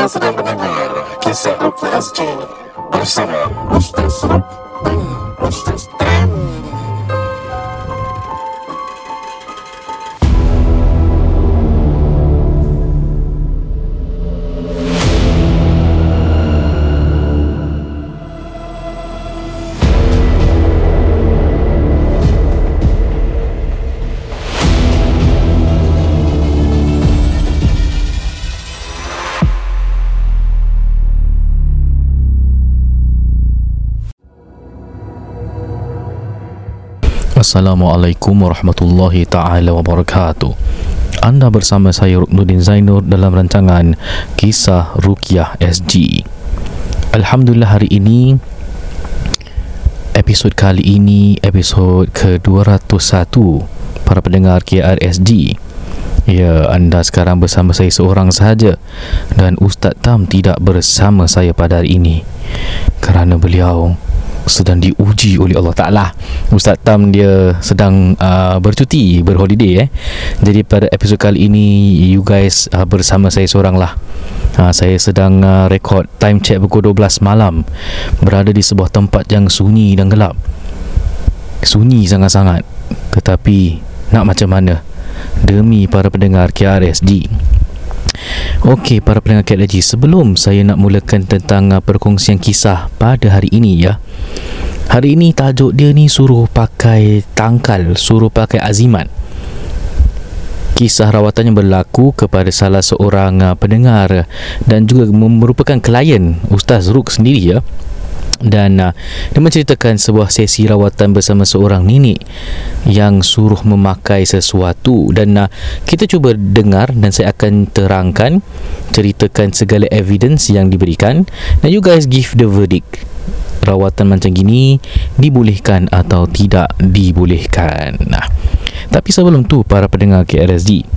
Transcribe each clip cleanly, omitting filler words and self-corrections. Anda sedang mendengar Kisah Rukiah SG bersama Ustaz Ruk dan Ustaz Tam. Assalamualaikum warahmatullahi ta'ala wabarakatuh. Anda bersama saya Ruknudin Zainur dalam rancangan Kisah Rukiah SG. Alhamdulillah, hari ini episod kali ini episod ke-201 para pendengar KRSG. Ya, anda sekarang bersama saya seorang sahaja dan Ustaz Tam tidak bersama saya pada hari ini kerana beliau sedang diuji oleh Allah Ta'ala. Ustaz Tam dia sedang bercuti, berholiday. Jadi pada episod kali ini you guys bersama saya seorang lah. Saya sedang rekod time check pukul 12 malam, berada di sebuah tempat yang sunyi dan gelap. Sunyi sangat-sangat, tetapi nak macam mana demi para pendengar KRSG. Okey, para pendengar KRSG, sebelum saya nak mulakan tentang perkongsian kisah pada hari ini, ya. Hari ini tajuk dia ni suruh pakai tangkal, suruh pakai azimat. Kisah rawatannya berlaku kepada salah seorang pendengar dan juga merupakan klien Ustaz Ruk sendiri, ya. Dan dia menceritakan sebuah sesi rawatan bersama seorang nenek yang suruh memakai sesuatu. Dan kita cuba dengar dan saya akan terangkan, ceritakan segala evidence yang diberikan. Dan you guys give the verdict. Rawatan macam gini dibolehkan atau tidak dibolehkan. Nah, tapi sebelum tu para pendengar KRSG,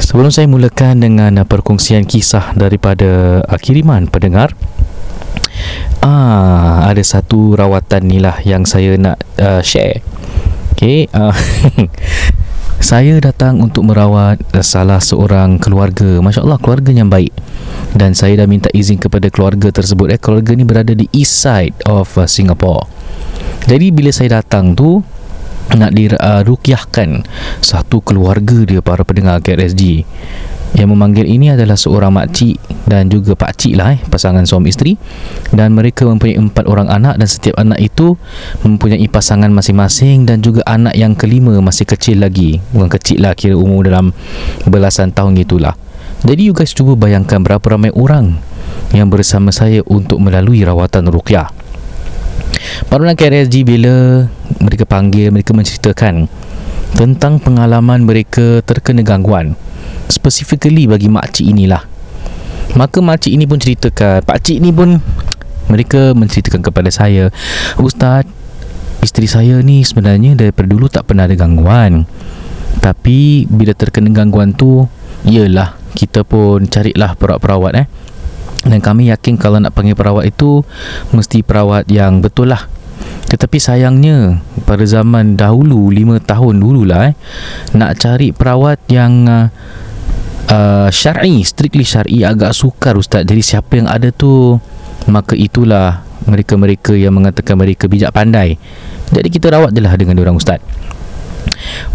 sebelum saya mulakan dengan perkongsian kisah daripada kiriman pendengar, ada satu rawatan ni lah yang saya nak share. Okay, saya datang untuk merawat salah seorang keluarga. Masya Allah, keluarga yang baik. Dan saya dah minta izin kepada keluarga tersebut. Keluarga ni berada di east side of Singapore. Jadi bila saya datang tu nak dirukiahkan satu keluarga dia, para pendengar KRSG. Yang memanggil ini adalah seorang makcik dan juga pakcik lah, pasangan suami isteri. Dan mereka mempunyai 4 orang anak dan setiap anak itu mempunyai pasangan masing-masing dan juga anak yang kelima masih kecil lagi. Bukan kecil lah, kira umur dalam belasan tahun gitulah. Jadi you guys cuba bayangkan berapa ramai orang yang bersama saya untuk melalui rawatan ruqyah. Para KRSG, bila mereka panggil, mereka menceritakan tentang pengalaman mereka terkena gangguan. Specifically bagi makcik inilah. Maka makcik ini pun ceritakan, pakcik ni pun mereka menceritakan kepada saya, Ustaz, isteri saya ni sebenarnya daripada dulu tak pernah ada gangguan. Tapi bila terkena gangguan tu, yelah, kita pun carilah perawat-perawat Dan kami yakin kalau nak panggil perawat itu mesti perawat yang betul lah. Tetapi sayangnya pada zaman dahulu, 5 tahun dululah, nak cari perawat yang syar'i, strictly syar'i agak sukar Ustaz. Jadi siapa yang ada tu, maka itulah mereka-mereka yang mengatakan mereka bijak pandai. Jadi kita rawat je lah dengan diorang Ustaz.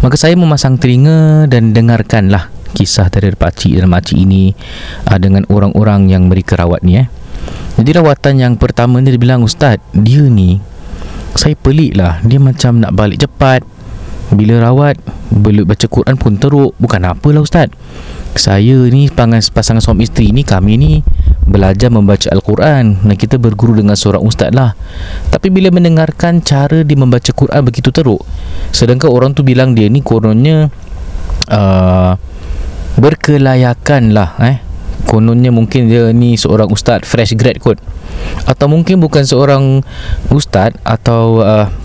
Maka saya memasang telinga dan dengarkanlah kisah dari pakcik dan makcik ini dengan orang-orang yang mereka rawat ni. Jadi rawatan yang pertama ni dia bilang, Ustaz, dia ni saya pelik lah, dia macam nak balik cepat. Bila rawat, baca Quran pun teruk. Bukan apalah Ustaz, saya ni pasangan suami isteri ni, kami ni belajar membaca Al-Quran dan kita berguru dengan seorang Ustaz lah. Tapi bila mendengarkan cara dia membaca Quran begitu teruk, sedangkan orang tu bilang dia ni kononnya berkelayakan lah. Kononnya mungkin dia ni seorang Ustaz fresh grad kot, atau mungkin bukan seorang Ustaz, atau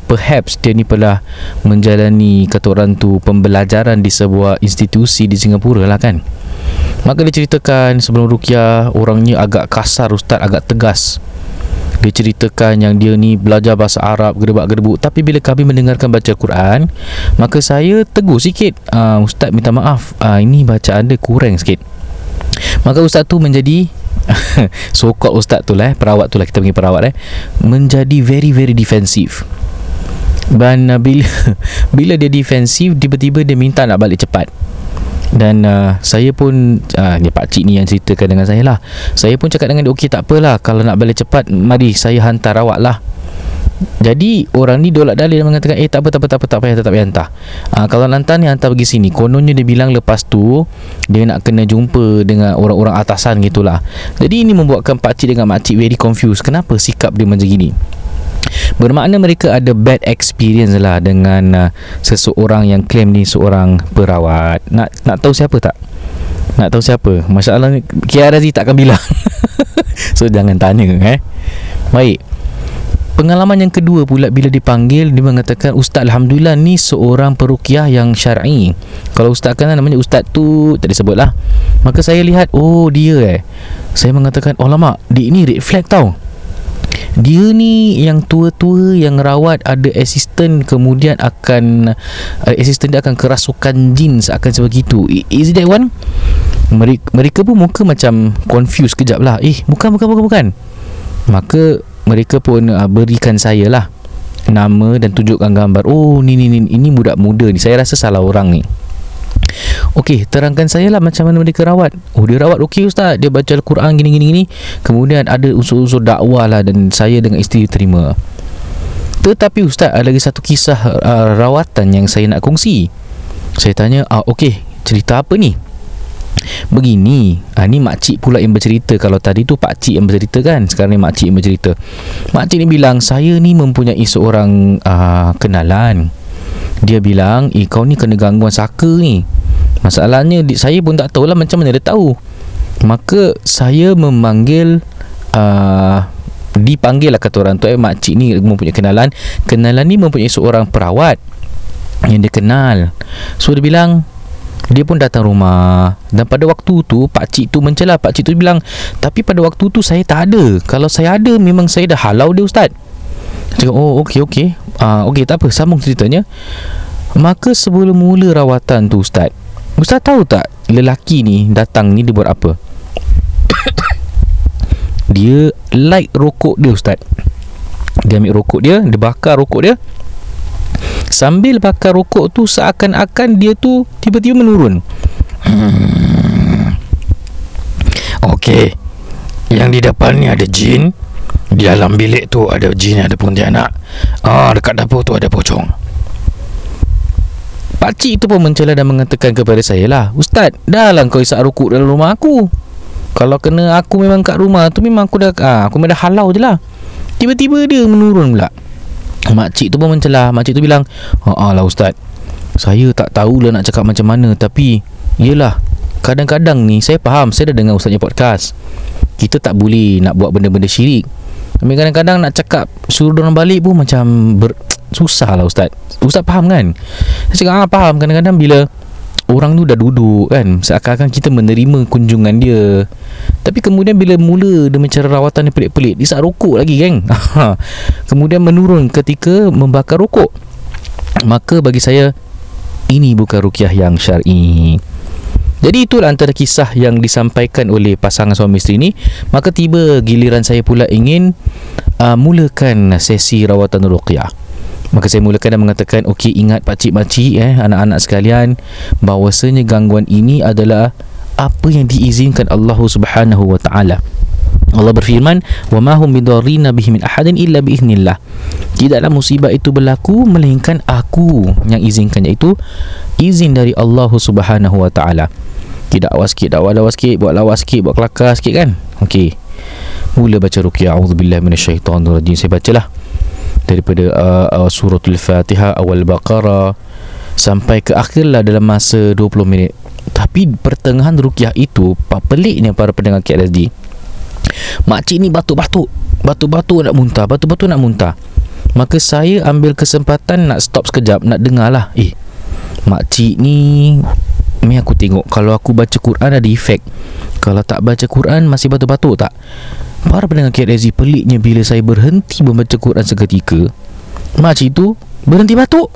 perhaps dia ni pernah menjalani, kata orang tu, pembelajaran di sebuah institusi di Singapura lah kan. Maka dia ceritakan sebelum ruqyah, orangnya agak kasar Ustaz, agak tegas. Dia ceritakan yang dia ni belajar bahasa Arab, gerbak-gerbuk. Tapi bila kami mendengarkan baca Quran, maka saya tegur sikit, Ustaz minta maaf, ini bacaan dia kurang sikit. Maka Ustaz tu menjadi so-called ustaz tu lah, perawat tu lah, kita panggil perawat menjadi very very defensive. Dan bila dia defensif, tiba-tiba dia minta nak balik cepat. Dan saya pun ni pakcik ni yang ceritakan dengan saya lah. Saya pun cakap dengan dia, okey tak apalah, kalau nak balik cepat mari saya hantar awak lah. Jadi orang ni dolak dalil mengatakan, tak payah hantar. Kalau hantar ni, hantar pergi sini. Kononnya dia bilang lepas tu dia nak kena jumpa dengan orang-orang atasan gitulah. Jadi ini membuatkan pakcik dengan makcik very confused, kenapa sikap dia macam gini. Bermakna mereka ada bad experience lah dengan seseorang yang claim ni seorang perawat. Nak tahu siapa tak? Nak tahu siapa? Masalah ni KRSG takkan bilang. So jangan tanya Baik. Pengalaman yang kedua pula, bila dipanggil dia mengatakan, "Ustaz alhamdulillah ni seorang perukiah yang syar'i." Kalau ustaz kan namanya Ustaz Tut, tak disebutlah. Maka saya lihat, oh dia Saya mengatakan, "Oh lama, dia ini red flag tau. Dia ni yang tua-tua yang rawat, ada asisten, kemudian akan asisten dia akan kerasukan jeans, akan sebegitu." Is that one? Mereka pun muka macam confused kejap lah. Bukan. Maka mereka pun berikan saya lah nama dan tunjukkan gambar. Oh ni ini budak muda ni. Saya rasa salah orang ni. Okey, terangkan saya lah macam mana mereka rawat. Oh, dia rawat okey ustaz, dia baca Al-Quran gini. Kemudian ada unsur-unsur dakwah lah, dan saya dengan isteri terima. Tetapi ustaz, ada lagi satu kisah rawatan yang saya nak kongsi. Saya tanya, okey, cerita apa ni? Begini, ni makcik pula yang bercerita. Kalau tadi tu pakcik yang bercerita kan, sekarang ni makcik yang bercerita. Makcik ni bilang, saya ni mempunyai seorang kenalan. Dia bilang, kau ni kena gangguan saka ni. Masalahnya saya pun tak tahulah macam mana dia tahu. Maka saya memanggil dipanggil lah kata orang tu, makcik ni mempunyai kenalan. Kenalan ni mempunyai seorang perawat yang dia kenal. So dia bilang, dia pun datang rumah. Dan pada waktu tu pakcik tu mencela. Pakcik tu bilang, tapi pada waktu tu saya tak ada. Kalau saya ada, memang saya dah halau dia ustaz. Cakap, okey tak apa, sambung ceritanya. Maka sebelum mula rawatan tu Ustaz tahu tak lelaki ni datang ni dia buat apa? Dia light rokok dia ustaz. Dia ambil rokok dia, dia bakar rokok dia. Sambil bakar rokok tu, seakan-akan dia tu tiba-tiba menurun. Okey, yang di depan ni ada jin. Di dalam bilik tu ada jin, ada pontianak. Dekat dapur tu ada pocong. Pakcik tu pun mencela dan mengatakan kepada saya lah, "Ustaz, dah lah kau isap rokok dalam rumah aku. Kalau kena aku memang kat rumah tu, memang aku dah halau je lah. Tiba-tiba dia menurun pula." Makcik tu pun mencela. Makcik tu bilang, lah ustaz, saya tak tahulah nak cakap macam mana. Tapi yelah, kadang-kadang ni saya faham. Saya dah dengar ustaznya podcast. Kita tak boleh nak buat benda-benda syirik. Tapi kadang-kadang nak cakap suruh dorang balik pun macam susah lah ustaz. Ustaz faham kan? Saya cakap, faham. Kadang-kadang bila orang tu dah duduk kan, seakan-akan kita menerima kunjungan dia. Tapi kemudian bila mula dia mencari rawatan, dia pelik-pelik, dia isap rokok lagi geng. Kemudian menurun ketika membakar rokok. Maka bagi saya, ini bukan rukiah yang syar'i. Jadi itulah antara kisah yang disampaikan oleh pasangan suami isteri ni. Maka tiba giliran saya pula ingin mulakan sesi rawatan ruqyah. Maka saya mulakan dan mengatakan, okey, ingat pakcik-makcik, anak-anak sekalian, bahawasanya gangguan ini adalah apa yang diizinkan Allah Subhanahu wa taala. Allah berfirman, "Wa ma hum bidarrina bihi min ahadin illa bi idznillah." Tidaklah musibah itu berlaku melainkan aku yang izinkan, iaitu izin dari Allah Subhanahu wa taala. Kita dakwa sikit, buat lawas sikit, buat kelakar sikit kan? Okey. Mula baca ruqyah. Auzubillahi minasyaitonirrajim. Saya bacalah daripada suratul Fatihah, awal Baqarah sampai ke akhirlah dalam masa 20 minit. Tapi pertengahan ruqyah itu, peliknya para pendengar KRSG, makcik ni batuk-batuk nak muntah. Maka saya ambil kesempatan nak stop sekejap, nak dengar lah. Makcik ni, aku tengok kalau aku baca Quran ada efek, kalau tak baca Quran masih batuk-batuk tak? Para pendengar KRSG, peliknya bila saya berhenti membaca Quran seketika, makcik tu berhenti batuk.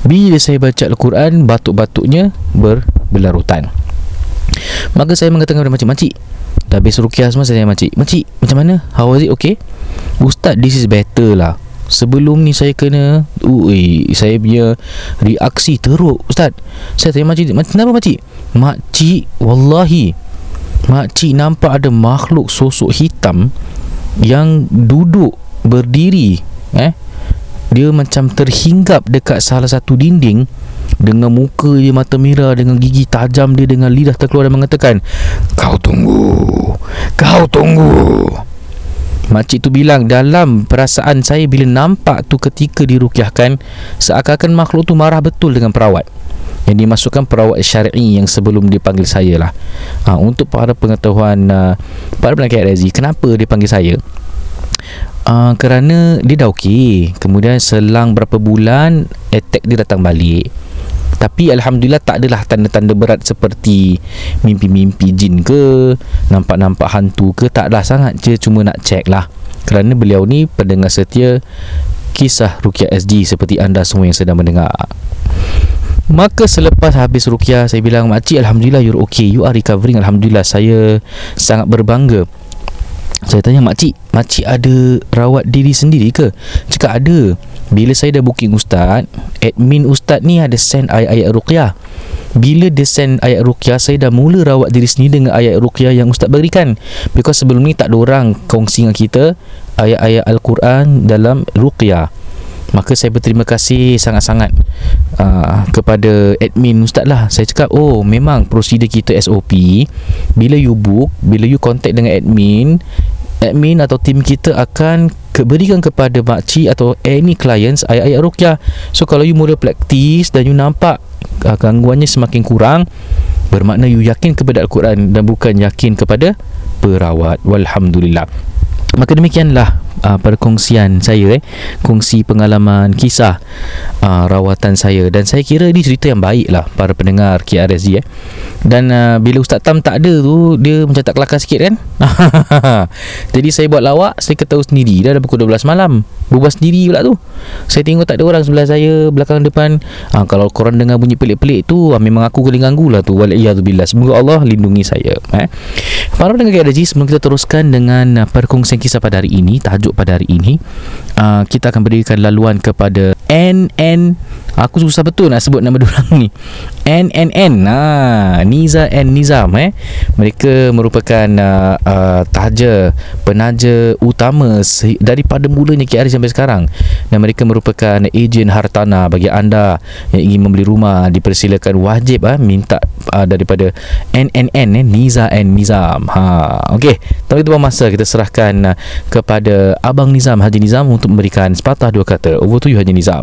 Bila saya baca Al-Quran, batuk-batuknya berlarutan. Maka saya mengatakan kepada makcik, Dah habis rukiah semua, saya tanya makcik, "Makcik, macam mana? How was it? Okay?" "Ustaz, this is better lah. Sebelum ni saya kena, saya punya reaksi teruk, Ustaz." Saya tanya makcik, "Kenapa makcik?" "Makcik, wallahi, makcik nampak ada makhluk sosok hitam yang duduk berdiri. Dia macam terhinggap dekat salah satu dinding, dengan muka dia mata merah, dengan gigi tajam dia, dengan lidah terkeluar, dan mengatakan, 'Kau tunggu, kau tunggu.'" Makcik tu bilang, dalam perasaan saya bila nampak tu ketika dirukiahkan, seakan-akan makhluk tu marah betul dengan perawat, yang dimasukkan perawat syar'i yang sebelum dia panggil saya lah. Untuk para pengetahuan para pelanggan KRSG, kenapa dia panggil saya? Kerana dia dah okey. Kemudian selang berapa bulan, attack dia datang balik. Tapi alhamdulillah tak adalah tanda-tanda berat seperti mimpi-mimpi jin ke, nampak-nampak hantu ke, taklah sangat. Je cuma nak check lah, kerana beliau ni pendengar setia Kisah Rukiah SG, seperti anda semua yang sedang mendengar. Maka selepas habis rukiah, saya bilang, "Makcik, alhamdulillah you're okay, you are recovering, alhamdulillah." Saya sangat berbangga. Saya tanya makcik, "Makcik ada rawat diri sendiri ke?" Cakap, "Ada. Bila saya dah booking ustaz, admin ustaz ni ada send ayat-ayat ruqyah. Bila dia send ayat ruqyah, saya dah mula rawat diri sendiri dengan ayat ruqyah yang ustaz berikan. Because sebelum ni tak ada orang kongsi dengan kita ayat-ayat Al-Quran dalam ruqyah." Maka saya berterima kasih sangat-sangat kepada admin ustaz lah. Saya cakap, "Oh, memang prosedur kita SOP, bila you book, bila you contact dengan admin atau tim kita akan berikan kepada makcik atau any clients ayat-ayat ruqyah. So kalau you mula praktis dan you nampak gangguannya semakin kurang, bermakna you yakin kepada Al-Quran dan bukan yakin kepada perawat." Walhamdulillah. Maka demikianlah perkongsian saya, kongsi pengalaman kisah rawatan saya. Dan saya kira ini cerita yang baik lah para pendengar KRSG. Dan bila Ustaz Tam tak ada tu, dia macam tak kelakar sikit kan. Jadi saya buat lawak, saya ketahui sendiri dah pukul 12 malam, berubah sendiri pula tu. Saya tengok tak ada orang sebelah saya, belakang depan. Kalau korang dengar bunyi pelik-pelik tu, memang aku kena ganggu lah tu. Waliyahubillah, semoga Allah lindungi saya. Para pendengar KRSG, sebelum kita teruskan dengan perkongsian kisah pada hari ini, tajuk pada hari ini, kita akan berikan laluan kepada NN. Aku susah betul nak sebut nama diorang ni, NNN, Neeza and Nizam. Mereka merupakan taja, penaja utama daripada mulanya KRSG sampai sekarang. Dan mereka merupakan ejen hartanah. Bagi anda yang ingin membeli rumah, dipersilakan wajib minta daripada NNN, Neeza and Nizam. Okey, tapi itu masa kita serahkan kepada Abang Nizam, Haji Nizam, untuk memberikan sepatah dua kata. Over to you, Haji Nizam.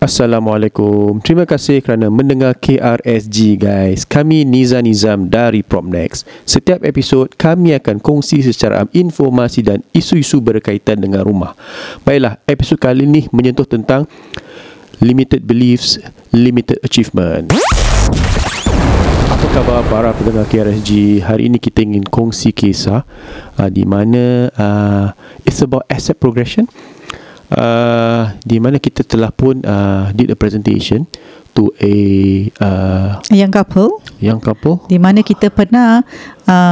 Assalamualaikum. Terima kasih kerana mendengar KRSG guys. Kami Neeza Nizam dari Promnext. Setiap episod kami akan kongsi secara informasi dan isu-isu berkaitan dengan rumah. Baiklah, episod kali ini menyentuh tentang limited beliefs, limited achievement. Apa khabar para pendengar KRSG? Hari ini kita ingin kongsi kisah di mana it's about asset progression. Di mana kita telah pun did a presentation to a young couple di mana kita pernah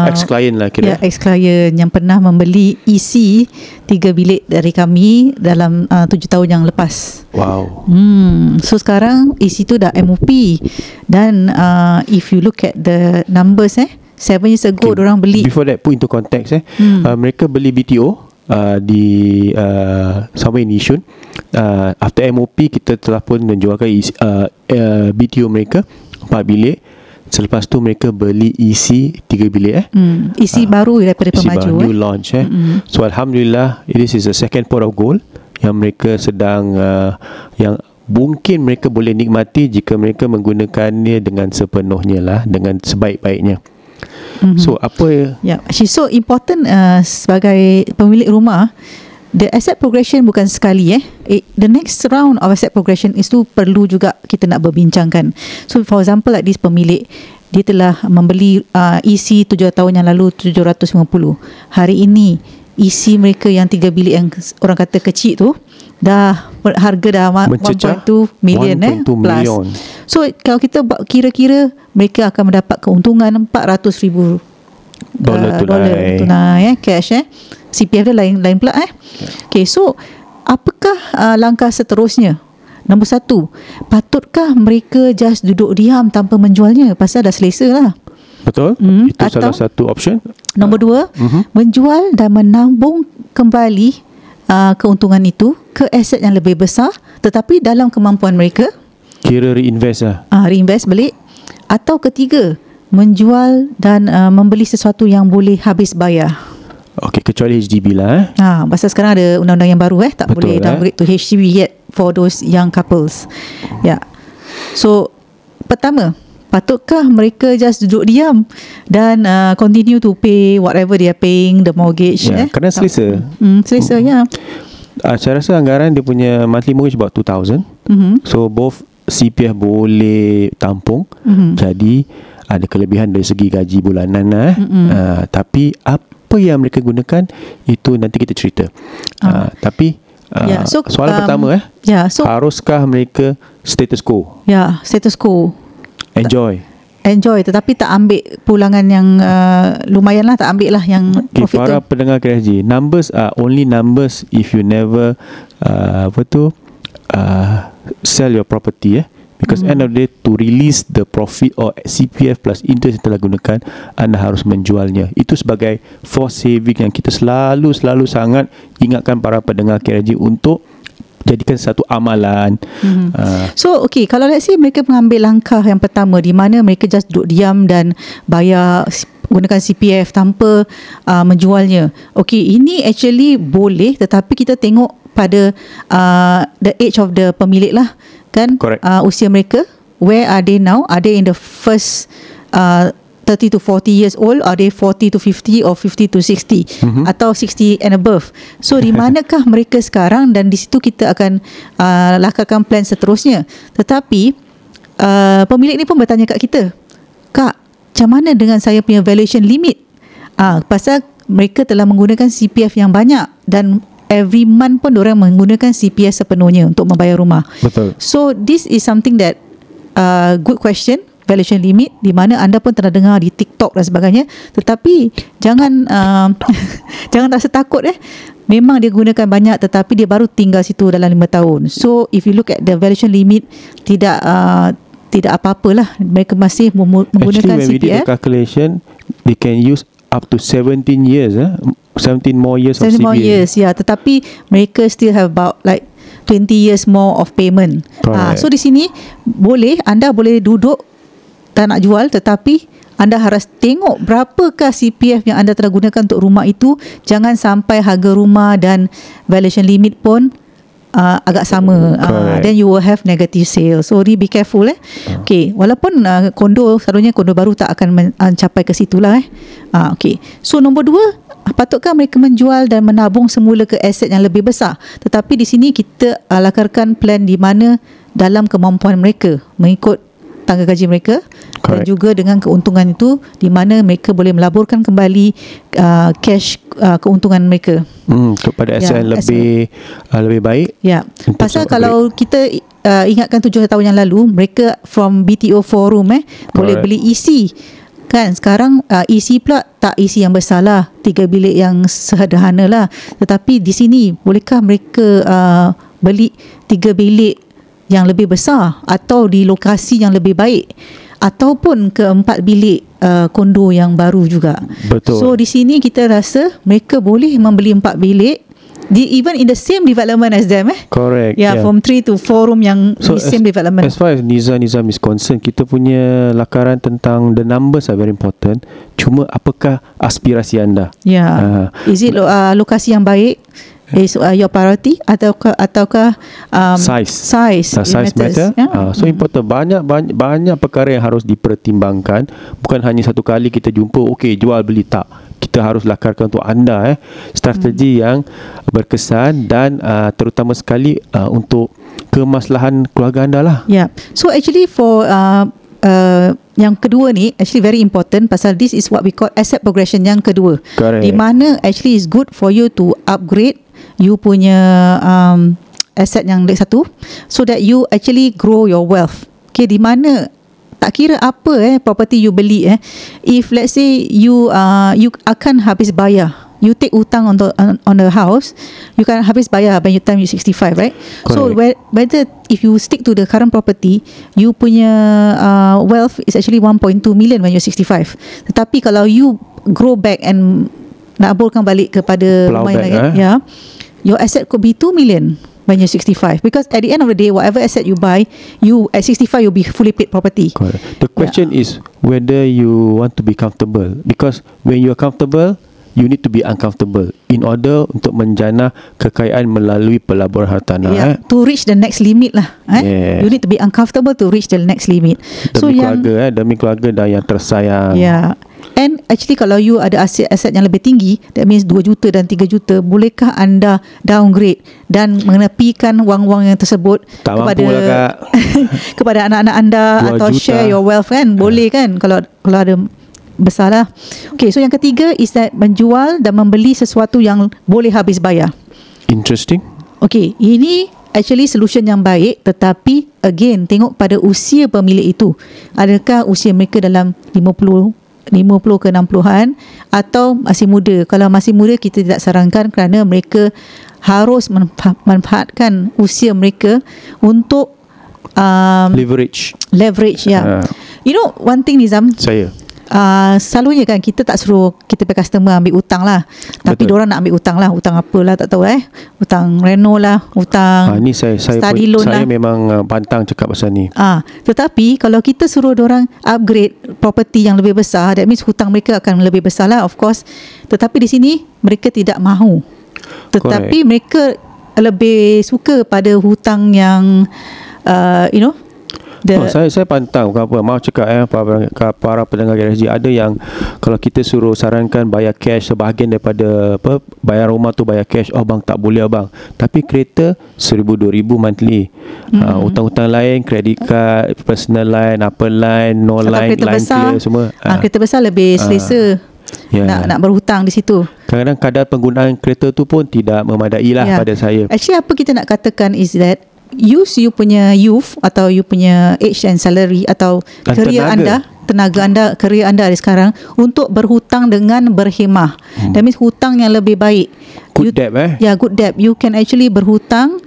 ex-client lah kira. Ya, ex-client yang pernah membeli isi 3 bilik dari kami dalam 7 tahun yang lepas. Wow. So sekarang isi tu dah MOP. Dan if you look at the numbers 7 years ago orang beli. Before that, put into context mereka beli BTO di somewhere in Yishun. After MOP kita telah pun menjualkan BTO mereka 4 bilik. Selepas tu mereka beli isi 3 bilik isi baru daripada pemaju new launch So alhamdulillah, this is the second pot of gold yang mereka sedang yang mungkin mereka boleh nikmati jika mereka menggunakannya dengan sepenuhnya lah, dengan sebaik-baiknya. Mm-hmm. So apa ya, so important sebagai pemilik rumah, the asset progression bukan sekali the next round of asset progression itu perlu juga kita nak berbincangkan. So for example like this pemilik, dia telah membeli EC 7 tahun yang lalu 750. Hari ini EC mereka yang 3 bilik yang orang kata kecil tu dah harga dah 1.2 million plus. So kalau kita kira-kira mereka akan mendapat keuntungan $400,000 tunai cash CPF dia lain pula Okay, so apakah langkah seterusnya? Nombor satu, patutkah mereka just duduk diam tanpa menjualnya pasal dah selesa lah? Betul, itu salah satu option. Nombor dua, menjual dan menambung kembali keuntungan itu ke aset yang lebih besar tetapi dalam kemampuan mereka. Kira reinvest lah, reinvest balik. Atau ketiga, menjual dan membeli sesuatu yang boleh habis bayar. Okey, kecuali HDB lah. Pasal sekarang ada undang-undang yang baru tak betul, boleh downgrade to HDB yet for those young couples. Ya. Yeah. So pertama, patutkah mereka just duduk diam dan continue to pay whatever they are paying the mortgage? Kerana selesa. Selesa ya. Saya rasa anggaran dia punya monthly mortgage about 2,000. So both CPF boleh tampung. Jadi ada kelebihan dari segi gaji bulanan lah. Tapi apa yang mereka gunakan itu nanti kita cerita. Tapi so, soalan pertama so, haruskah mereka status quo? Status quo. Enjoy tetapi tak ambil pulangan yang lumayan lah, tak ambil lah yang profit para tu. Pendengar KRSG, numbers are only numbers if you never sell your property because end of the day, to release the profit or CPF plus interest yang telah gunakan, anda harus menjualnya. Itu sebagai force saving yang kita selalu sangat ingatkan para pendengar KRSG untuk jadikan satu amalan. So okay, kalau let's say mereka mengambil langkah yang pertama di mana mereka just duduk diam dan bayar gunakan CPF tanpa menjualnya. Okay, ini actually boleh, tetapi kita tengok pada the age of the pemilik lah kan. Usia mereka, where are they now? Are they in the first 30 to 40 years old, are they 40 to 50 or 50 to 60 atau 60 and above? So di manakah mereka sekarang, dan di situ kita akan lakarkan plan seterusnya. Tetapi pemilik ni pun bertanya kat kita, "Kak, macam mana dengan saya punya valuation limit?" Pasal mereka telah menggunakan CPF yang banyak dan every month pun diorang menggunakan CPF sepenuhnya untuk membayar rumah. Betul. So this is something that good question. Valuation limit, di mana anda pun telah dengar di TikTok dan sebagainya. Tetapi jangan jangan rasa takut. Memang dia gunakan banyak, tetapi dia baru tinggal situ dalam 5 tahun. So if you look at the valuation limit, tidak apa-apalah, mereka masih menggunakan CPF. Actually when we did the calculation, they can use up to 17 years 17 more years of CPF. 17 more years, tetapi mereka still have about like 20 years more of payment. So di sini boleh, anda boleh duduk tak nak jual, tetapi anda harus tengok berapakah CPF yang anda telah gunakan untuk rumah itu. Jangan sampai harga rumah dan valuation limit pun agak sama. Then you will have negative sale. So really be careful. Okay, walaupun kondo, selalunya kondo baru tak akan mencapai ke situ lah. Okay, so nombor 2, patutkah mereka menjual dan menabung semula ke aset yang lebih besar? Tetapi di sini kita lakarkan plan di mana dalam kemampuan mereka mengikut tangga gaji mereka. Correct. Dan juga dengan keuntungan itu di mana mereka boleh melaburkan kembali cash keuntungan mereka kepada aset yang lebih baik. Pasal kalau kita ingatkan 7 tahun yang lalu, mereka from BTO forum boleh beli EC kan. Sekarang EC pula tak EC yang besar lah, 3 bilik yang sederhana lah. Tetapi di sini bolehkah mereka beli 3 bilik yang lebih besar atau di lokasi yang lebih baik, ataupun ke 4 bilik kondo yang baru juga. Betul. So di sini kita rasa mereka boleh membeli 4 bilik even in the same development as them. Correct. From 3 to 4 room yang so same development. As far as Neeza Nizam is concerned, kita punya lakaran tentang the numbers are very important. Cuma apakah aspirasi anda? Is it lokasi yang baik? is your priority ataukah size? Size matter. Yeah. So important, banyak perkara yang harus dipertimbangkan. Bukan hanya satu kali kita jumpa, okey jual beli, tak. Kita harus lakarkan untuk anda strategi yang berkesan dan terutama sekali untuk kemaslahan keluarga anda lah. Yeah. So actually for yang kedua ni actually very important pasal this is what we call asset progression yang kedua. Correct. Di mana actually is good for you to upgrade you punya asset yang leg satu so that you actually grow your wealth. Okay, di mana tak kira apa property you beli if let's say you akan habis bayar. You take hutang on the house, you can habis bayar by the time you 65, right? Correct. So whether if you stick to the current property, you punya wealth is actually 1.2 million when you're 65. Tetapi kalau you grow back and naburkan balik kepada rumah yang lain, your asset could be 2 million when you're 65. Because at the end of the day, whatever asset you buy, you at 65 you'll be fully paid property. Correct. The question is whether you want to be comfortable. Because when you're comfortable, you need to be uncomfortable in order untuk menjana kekayaan melalui pelaburan hartanah. Yeah, to reach the next limit lah. Yes. You need to be uncomfortable to reach the next limit. Demi so keluarga, demi keluarga dan yang tersayang. Yeah. And actually kalau you ada aset yang lebih tinggi, that means 2 juta dan 3 juta, bolehkah anda downgrade dan mengenapikan wang-wang yang tersebut tak kepada kepada anak-anak anda atau juta. Share your wealth kan? Boleh kan kalau ada besarlah. Okay, so yang ketiga is that menjual dan membeli sesuatu yang boleh habis bayar. Interesting. Okay, ini actually solution yang baik, tetapi again tengok pada usia pemilik itu. Adakah usia mereka dalam 50 ke 60-an atau masih muda? Kalau masih muda kita tidak sarankan kerana mereka harus manfaatkan usia mereka untuk leverage ya. Yeah. You know one thing Nizam? Selalunya kan kita tak suruh kita pay customer ambil hutang lah. Tapi diorang nak ambil hutang lah. Hutang apalah tak tahu hutang reno lah, hutang ni saya study loan lah. Saya memang pantang cakap pasal ni. Tetapi kalau kita suruh diorang upgrade property yang lebih besar, that means hutang mereka akan lebih besar lah, of course. Tetapi di sini mereka tidak mahu. Tetapi mereka lebih suka pada hutang yang saya pantang bukan apa. Maaf cakap para pendengar KRSG, ada yang kalau kita suruh sarankan bayar cash, sebahagian daripada bayar rumah tu bayar cash, bang tak boleh abang. Tapi kereta 1,000-2,000 monthly. Hutang-hutang lain, credit card, personal line, apa line, no line, line clear semua. Kereta besar lebih selesa. Nak berhutang di situ. Kadang-kadang kadar penggunaan kereta tu pun tidak memadai lah pada saya. Actually apa kita nak katakan is that use you punya youth atau you punya age and salary atau career anda, tenaga anda, career anda dari sekarang untuk berhutang dengan berhemah. That means hutang yang lebih baik. Good debt. You can actually berhutang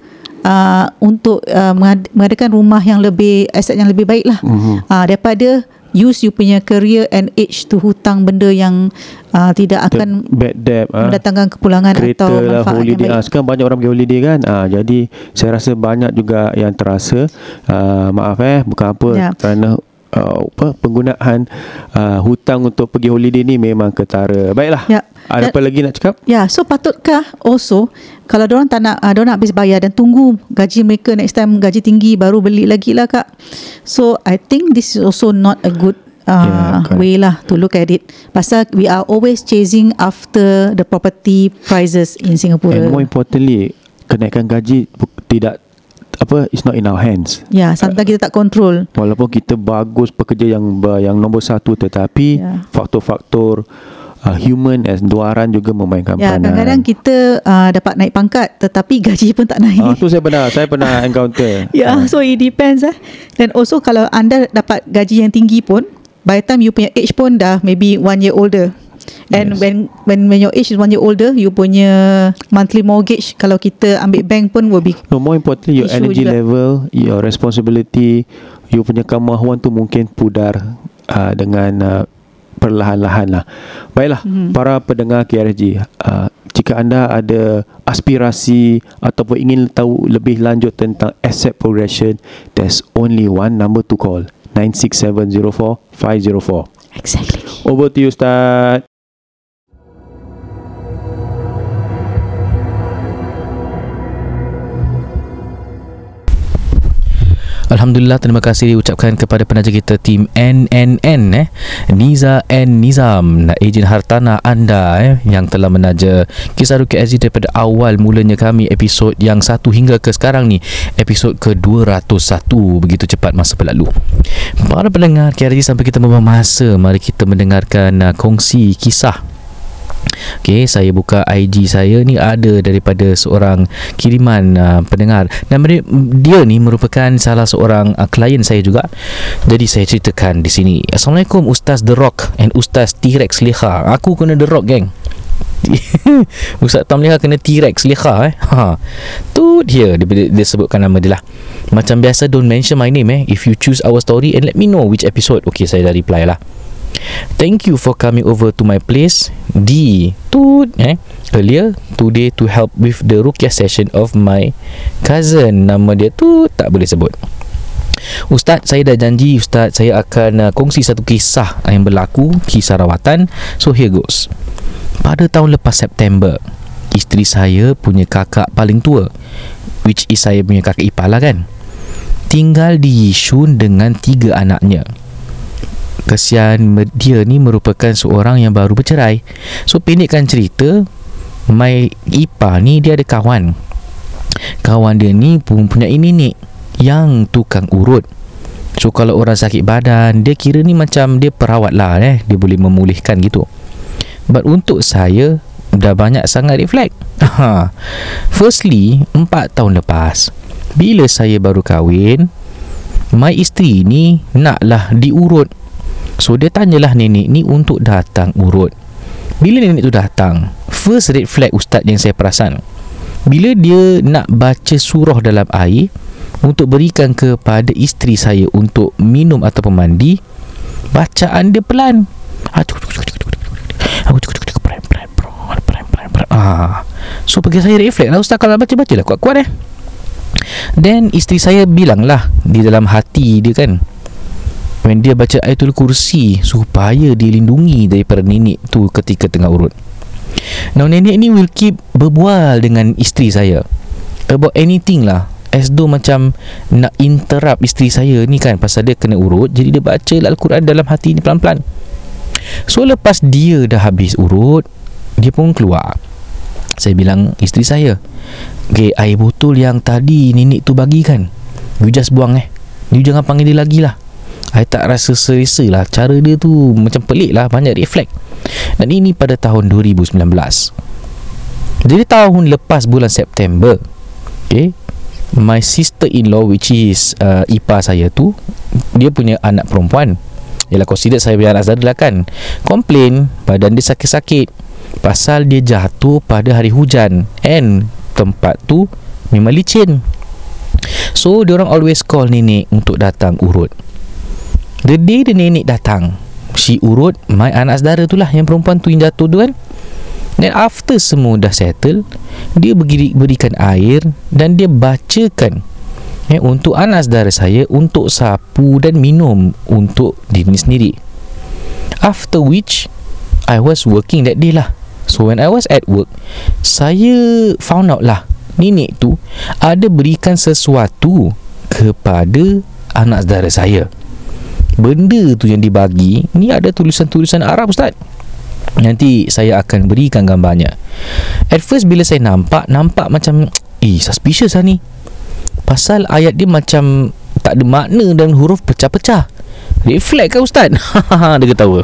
untuk mengadakan rumah yang lebih, aset yang lebih baik lah. Daripada use you punya career and age to hutang benda yang tidak akan mendatangkan kepulangan atau manfaat yang baik. Sekarang banyak orang pergi holiday kan, jadi saya rasa banyak juga yang terasa bukan apa kerana penggunaan hutang untuk pergi holiday ni memang ketara. Baiklah. Ada apa lagi nak cakap? So patutkah also kalau diorang tak nak, diorang nak habis bayar dan tunggu gaji mereka next time gaji tinggi baru beli lagi lah Kak. So I think this is also not a good way lah to look at it. Pasal we are always chasing after the property prices in Singapore. And more importantly, kenaikan gaji tidak it's not in our hands. Sometimes kita tak kontrol. Walaupun kita bagus pekerja yang nombor satu, tetapi faktor-faktor human as luaran juga memainkan peranan. Kadang-kadang kita dapat naik pangkat tetapi gaji pun tak naik. Itu saya pernah encounter. So it depends And also kalau anda dapat gaji yang tinggi pun, by the time you punya age pun dah maybe 1 year older. And when your age is 1 year older, you punya monthly mortgage kalau kita ambil bank pun will be more importantly your energy juga. Level, your responsibility, you punya kemahuan tu mungkin pudar dengan perlahan-lahan lah. Baiklah, para pendengar KRSG, jika anda ada aspirasi ataupun ingin tahu lebih lanjut tentang asset progression, there's only one number to call, 96704 504. Exactly. Over to you, Ustaz. Alhamdulillah, terima kasih diucapkan kepada penaja kita tim NNN Neeza Nizam, ejen hartanah anda yang telah menaja Kisah Rukiah SG daripada awal mulanya kami episod yang 1 hingga ke sekarang ni episod ke 201. Begitu cepat masa berlalu. Para pendengar KRSG, sampai kita membuang masa, mari kita mendengarkan kongsi kisah. Okey, saya buka IG saya ni, ada daripada seorang kiriman pendengar, dan dia ni merupakan salah seorang klien saya juga. Jadi saya ceritakan di sini. Assalamualaikum Ustaz The Rock and Ustaz T-Rex Leha. Aku kena The Rock, geng. Ustaz Tam Leha kena T-Rex Leha. Tu dia sebutkan nama dia lah. Macam biasa, don't mention my name if you choose our story and let me know which episode. Okey, saya dah reply lah. Thank you for coming over to my place D Tut earlier today to help with the Rukiah session of my cousin. Nama dia tu tak boleh sebut. Ustaz, saya dah janji Ustaz, saya akan kongsi satu kisah yang berlaku, kisah rawatan. So here goes. Pada tahun lepas September, isteri saya punya kakak paling tua, which is saya punya kakak ipar lah kan, tinggal di Yishun dengan 3 anaknya. Kesian, dia ni merupakan seorang yang baru bercerai. So pendekkan cerita, my ipar ni dia ada kawan. Kawan dia ni mempunyai nenek yang tukang urut. So kalau orang sakit badan, dia kira ni macam dia perawat lah, dia boleh memulihkan gitu. But untuk saya, dah banyak sangat reflect. Firstly, 4 tahun lepas, bila saya baru kahwin, my isteri ni naklah diurut. So dia tanyalah nenek ni untuk datang urut. Bila nenek tu datang, first red flag Ustaz yang saya perasan, bila dia nak baca surah dalam air untuk berikan kepada isteri saya untuk minum atau pemandi, bacaan dia pelan. So bagi saya red flag lah, Ustaz kalau baca-baca lah kuat-kuat Then isteri saya bilang lah di dalam hati dia kan, when dia baca Ayatul Kursi supaya dilindungi daripada nenek tu ketika tengah urut. Now nenek ni will keep berbual dengan isteri saya about anything lah, as though macam nak interrupt isteri saya ni kan, pasal dia kena urut. Jadi dia baca Al-Quran dalam hati ni pelan-pelan. So lepas dia dah habis urut, dia pun keluar. Saya bilang isteri saya, okay, air botol yang tadi nenek tu bagi kan, you just buang you jangan panggil dia lagi lah. I tak rasa selesa lah, cara dia tu macam pelik lah, banyak reflect. Dan ini pada tahun 2019. Jadi tahun lepas bulan September, okay, my sister-in-law, which is ipar saya tu, dia punya anak perempuan, ialah considered saya punya anak saudara lah kan, complain badan dia sakit-sakit pasal dia jatuh pada hari hujan and tempat tu memang licin. So diorang always call nenek untuk datang urut. The day the nenek datang, si urut my anak saudara tu lah, yang perempuan tu yang jatuh tu kan. Then after semua dah settle, dia berikan air dan dia bacakan untuk anak saudara saya untuk sapu dan minum untuk diri sendiri. After which, I was working that day lah. So when I was at work, saya found out lah nenek tu ada berikan sesuatu kepada anak saudara saya. Benda tu yang dibagi ni ada tulisan-tulisan Arab, Ustaz. Nanti saya akan berikan gambarnya. At first bila saya nampak macam suspicious lah ni, pasal ayat dia macam tak ada makna dan huruf pecah-pecah. Reflect kan Ustaz? Dia ketawa.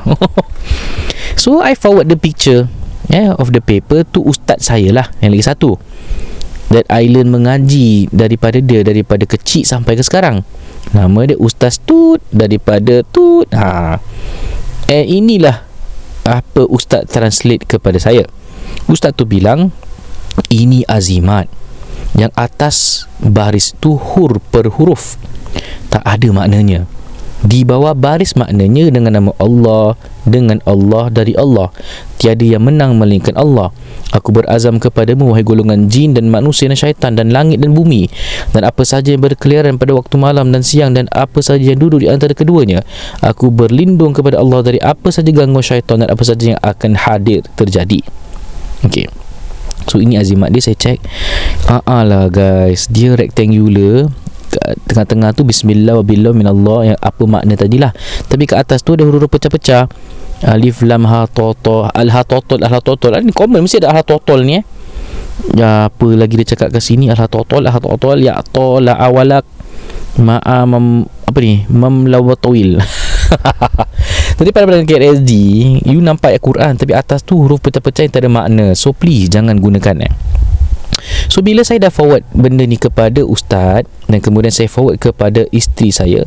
So I forward the picture of the paper to Ustaz saya lah, yang lagi satu, that I learn mengaji daripada dia, daripada kecil sampai ke sekarang. Nama dia Ustaz Tut, daripada Tut. And inilah apa Ustaz translate kepada saya. Ustaz tu bilang, ini azimat yang atas baris tu huruf per huruf, tak ada maknanya. Di bawah baris maknanya dengan nama Allah, dengan Allah, dari Allah. Tiada yang menang melainkan Allah. Aku berazam kepadamu wahai golongan jin dan manusia dan syaitan dan langit dan bumi, dan apa saja yang berkeliaran pada waktu malam dan siang, dan apa saja yang duduk di antara keduanya. Aku berlindung kepada Allah dari apa saja gangguan syaitan dan apa saja yang akan hadir terjadi. Okey. So ini azimat dia, saya cek. Lah guys, dia rectangular, tengah-tengah tu bismillah wabillah minallah, yang apa makna tadilah. Tapi kat atas tu ada huruf pecah-pecah, alif lam ha ta ta, al ha ta ta, al ha ta ta. Ini komen mesti ada al ha ta ta ni. Ya, apa lagi dia cakap kat sini, al ha ta ta, al ha ta ta, ya ta la awalak ma'a apa ni, mamlawatawil. Jadi pada badan KRSG, you nampak ayat Quran tapi atas tu huruf pecah-pecah yang tak ada makna. So please jangan gunakan. So bila saya dah forward benda ni kepada ustaz dan kemudian saya forward kepada isteri saya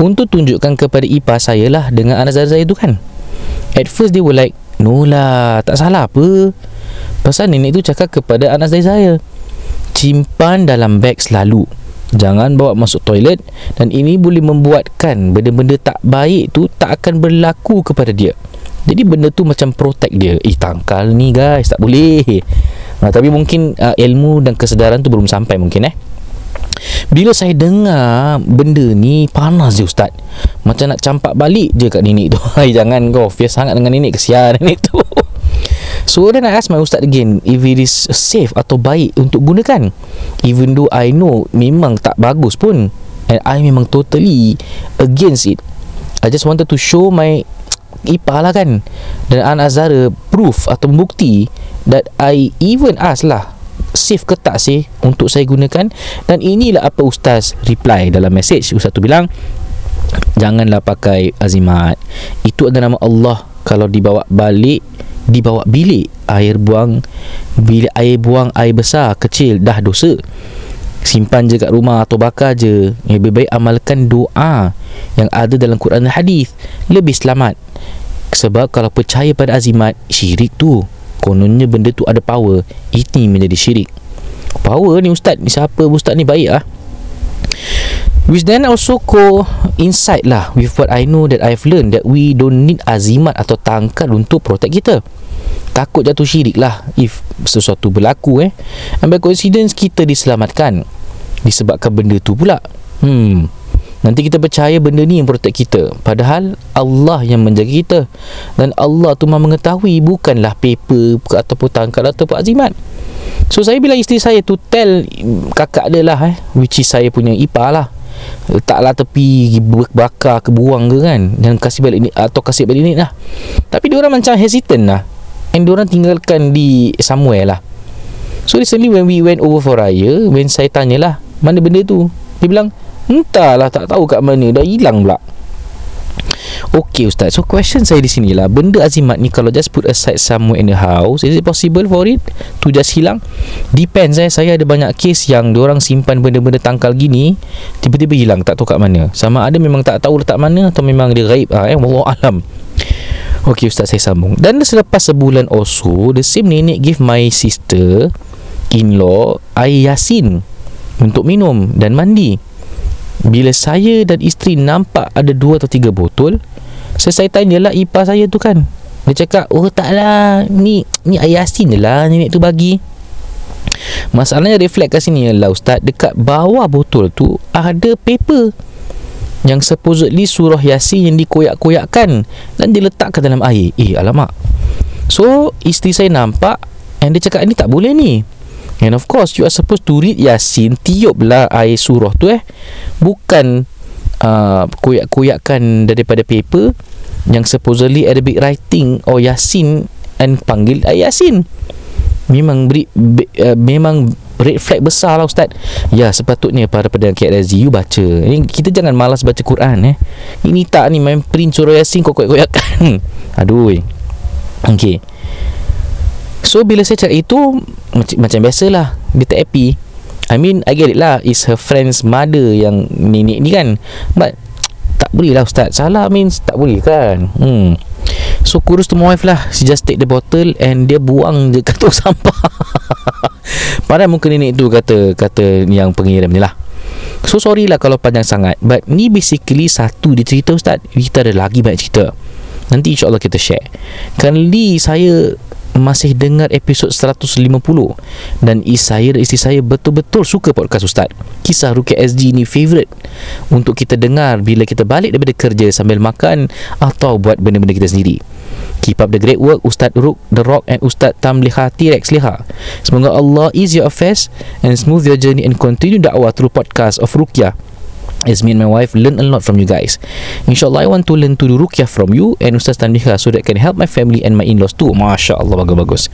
untuk tunjukkan kepada ipar saya lah dengan anak saudara saya tu kan. At first they were like, no lah, tak salah apa, pasal nenek tu cakap kepada anak saudara saya, simpan dalam beg selalu, jangan bawa masuk toilet, dan ini boleh membuatkan benda-benda tak baik tu tak akan berlaku kepada dia. Jadi benda tu macam protect dia. Tangkal ni guys, tak boleh. Tapi mungkin ilmu dan kesedaran tu belum sampai mungkin. Bila saya dengar benda ni, panas je ustaz, macam nak campak balik je kat nenek tu. Jangan kau fierce sangat dengan nenek, kesian nenek tu. So then I ask my ustaz again if it is safe atau baik untuk gunakan, even though I know memang tak bagus pun, and I memang totally against it. I just wanted to show my ipar lah kan, dan anak Azhara proof atau bukti that I even ask lah, safe ke tak sih untuk saya gunakan. Dan inilah apa ustaz reply dalam message. Ustaz tu bilang, janganlah pakai azimat, itu ada nama Allah. Kalau dibawa balik, dibawa bilik air buang, bilik air buang air besar, kecil dah dosa, simpan je kat rumah atau bakar je. Lebih baik amalkan doa yang ada dalam Quran dan hadis, lebih selamat. Sebab kalau percaya pada azimat, syirik tu kononnya benda tu ada power, ini menjadi syirik. Power ni ustaz ni, siapa ustaz ni baik lah. Which then also go inside lah with what I know that I've learned, that we don't need azimat atau tangkal untuk protect kita. Takut jatuh syirik lah if sesuatu berlaku and by coincidence kita diselamatkan disebabkan benda tu pula. Nanti kita percaya benda ni yang protect kita, padahal Allah yang menjaga kita, dan Allah tu memang mengetahui, bukanlah paper ataupun tangkal ataupun azimat. So saya bilang isteri saya to tell kakak dia lah, which is saya punya ipar lah, letaklah tepi, bakar ke, buang ke kan, dan kasih balik ni atau kasih balik ni lah. Tapi diorang macam hesitant lah, and diorang tinggalkan di somewhere lah. So recently when we went over for raya, when saya tanyalah mana benda tu, dia bilang entahlah, tak tahu kat mana, dah hilang pula. Okay ustaz, so question saya di sini lah, benda azimat ni kalau just put aside somewhere in the house, is it possible for it to just hilang? Depends. Saya ada banyak case yang diorang simpan benda-benda tangkal gini, tiba-tiba hilang, tak tahu kat mana. Sama ada memang tak tahu letak mana, atau memang dia gaib wallahualam. Okay ustaz, saya sambung. Dan selepas sebulan also, the same nenek give my sister in-law air yasin untuk minum dan mandi. Bila saya dan isteri nampak ada 2 atau 3 botol, saya tanyalah ipar saya tu kan. Dia cakap, oh taklah, ni air asin je lah nenek tu bagi. Masalahnya reflect kat sini lah ustaz, dekat bawah botol tu ada paper yang supposedly surah Yasin yang dikoyak-koyakkan dan diletakkan dalam air. Alamak. So isteri saya nampak, and dia cakap, ni tak boleh ni. And of course you are supposed to read Yasin, tiuplah air surah tu bukan koyak-koyakkan daripada paper yang supposedly Arabic writing or Yasin and panggil air Yasin. Memang red flag besar lah ustaz. Ya, sepatutnya para pendengar KRSG, you baca ini, kita jangan malas baca Quran. Ini tak ni main print surah Yasin kau koyak-koyakkan. Aduh. Okay. So bila saya cakap itu, macam biasalah, dia tak happy. I mean, I get it lah, it's her friend's mother yang nenek ni kan. But tak boleh lah ustaz, salah means tak boleh kan. So kurus to my wife lah, she just take the bottle and dia buang je kat tong sampah. Padahal muka nenek tu kata yang pengirim ni lah. So sorry lah kalau panjang sangat, but ni basically satu dia cerita ustaz. Kita ada lagi banyak cerita, nanti insyaAllah kita share. Currently saya masih dengar episod 150, dan isteri saya betul-betul suka podcast ustaz. Kisah Rukiah SG ni favorite untuk kita dengar bila kita balik daripada kerja, sambil makan atau buat benda-benda kita sendiri. Keep up the great work Ustaz Ruk, The Rock, and Ustaz Tam Liha T-Rex Liha. Semoga Allah ease your affairs and smooth your journey and continue dakwah through podcast of Rukiah. As me and my wife learn a lot from you guys. InsyaAllah I want to learn to do ruqyah from you and Ustaz Tandiha so that can help my family and my in-laws too. Masya Allah, bagus-bagus.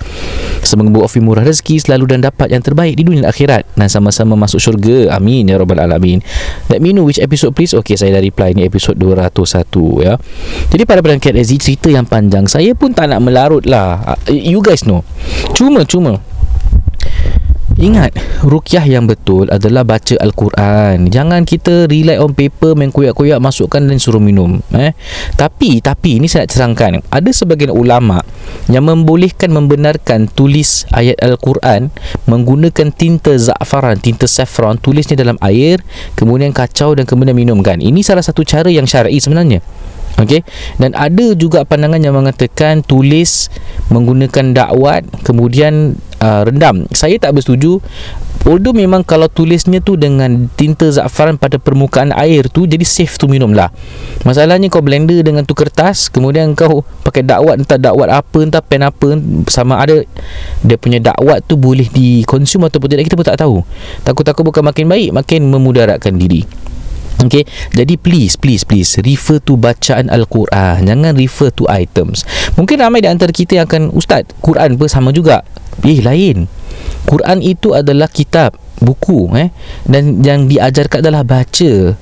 Semoga buat murah rezeki selalu dan dapat yang terbaik di dunia akhirat dan sama-sama masuk syurga. Amin ya rabbal alamin. Let me know which episode please. Okay, saya dah reply ni episode 201 ya. Jadi pada bulan KRSG cerita yang panjang, saya pun tak nak melarut lah. You guys know. Cuma ingat, ruqyah yang betul adalah baca Al-Quran. Jangan kita rely on paper, main koyak-koyak, masukkan dan suruh minum. Tapi, ini saya nak cerangkan. Ada sebahagian ulama yang membolehkan, membenarkan tulis ayat Al-Quran menggunakan tinta za'faran, tinta saffron, tulisnya dalam air, kemudian kacau dan kemudian minumkan. Ini salah satu cara yang syar'i sebenarnya. Okey, dan ada juga pandangan yang mengatakan tulis menggunakan dakwat kemudian rendam. Saya tak bersetuju. Although memang kalau tulisnya tu dengan tinta za'faran pada permukaan air tu, jadi safe tu minum lah. Masalahnya kau blender dengan tu kertas, kemudian kau pakai dakwat, entah dakwat apa, entah pen apa, sama ada dia punya dakwat tu boleh dikonsum ataupun tidak, kita pun tak tahu. Takut-takut bukan makin baik, makin memudaratkan diri. Okay, jadi please refer to bacaan Al-Quran, jangan refer to items. Mungkin ramai di antara kita yang akan, Ustaz, Quran pun sama juga. Lain. Quran itu adalah kitab, buku dan yang diajarkan adalah baca.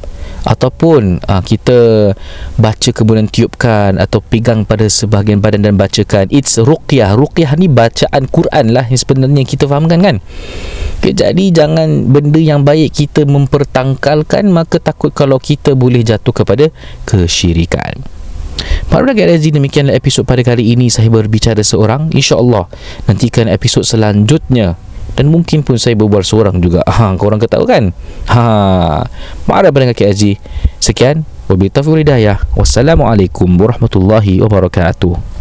Ataupun kita baca kemudian tiupkan atau pegang pada sebahagian badan dan bacakan. It's ruqyah. Ruqyah ni bacaan Quran lah yang sebenarnya kita fahamkan kan. Okay, jadi jangan benda yang baik kita mempertangkalkan, maka takut kalau kita boleh jatuh kepada kesyirikan. Para KRSG, demikianlah episod pada kali ini. Saya berbicara seorang. InsyaAllah nantikan episod selanjutnya. Dan mungkin pun saya berbual seorang juga. Korang ketahu kan? Para pendengar KRSG, sekian. Wabillahi taufiq wal hidayah. Wassalamualaikum warahmatullahi wabarakatuh.